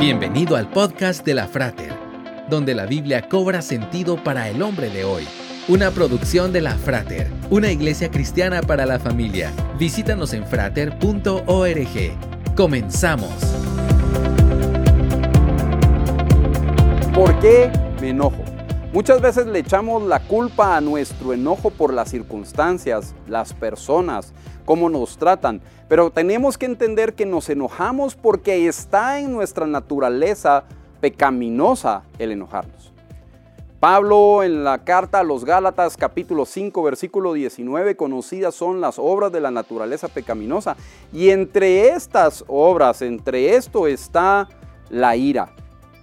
Bienvenido al podcast de La Frater, donde la Biblia cobra sentido para el hombre de hoy. Una producción de La Frater, una iglesia cristiana para la familia. Visítanos en frater.org. ¡Comenzamos! ¿Por qué me enojo? Muchas veces le echamos la culpa a nuestro enojo por las circunstancias, las personas, cómo nos tratan, pero tenemos que entender que nos enojamos porque está en nuestra naturaleza pecaminosa el enojarnos. Pablo en la carta a los Gálatas capítulo 5 versículo 19, conocidas son las obras de la naturaleza pecaminosa, y entre estas obras, entre esto está la ira,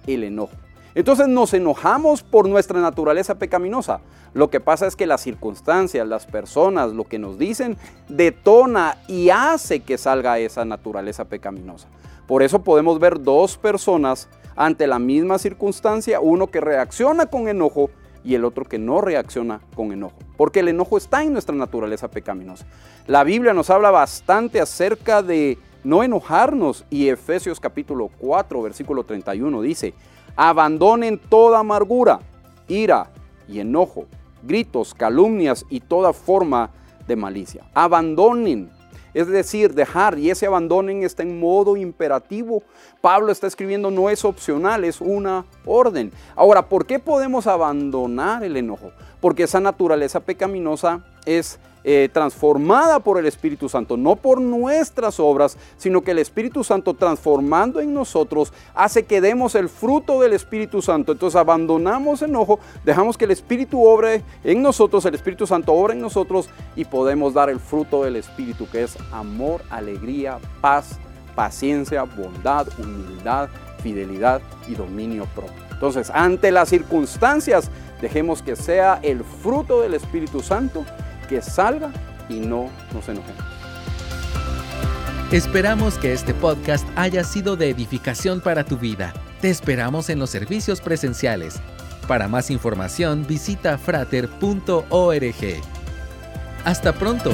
el enojo. Entonces nos enojamos por nuestra naturaleza pecaminosa. Lo que pasa es que las circunstancias, las personas, lo que nos dicen, detona y hace que salga esa naturaleza pecaminosa. Por eso podemos ver dos personas ante la misma circunstancia, uno que reacciona con enojo y el otro que no reacciona con enojo, porque el enojo está en nuestra naturaleza pecaminosa. La Biblia nos habla bastante acerca de no enojarnos, y Efesios capítulo 4 versículo 31 dice: abandonen toda amargura, ira y enojo, gritos, calumnias y toda forma de malicia. Abandonen, es decir, dejar, y ese abandonen está en modo imperativo. Pablo está escribiendo, no es opcional, es una orden. Ahora, ¿por qué podemos abandonar el enojo? Porque esa naturaleza pecaminosa es transformada por el Espíritu Santo, no por nuestras obras, sino que el Espíritu Santo, transformando en nosotros, hace que demos el fruto del Espíritu Santo. Entonces abandonamos enojo, dejamos que el Espíritu obre en nosotros, el Espíritu Santo obra en nosotros, y podemos dar el fruto del Espíritu, que es amor, alegría, paz, paciencia, bondad, humildad, fidelidad y dominio propio. Entonces, ante las circunstancias, dejemos que sea el fruto del Espíritu Santo que salga y no nos enojemos. Esperamos que este podcast haya sido de edificación para tu vida. Te esperamos en los servicios presenciales. Para más información, visita frater.org. ¡Hasta pronto!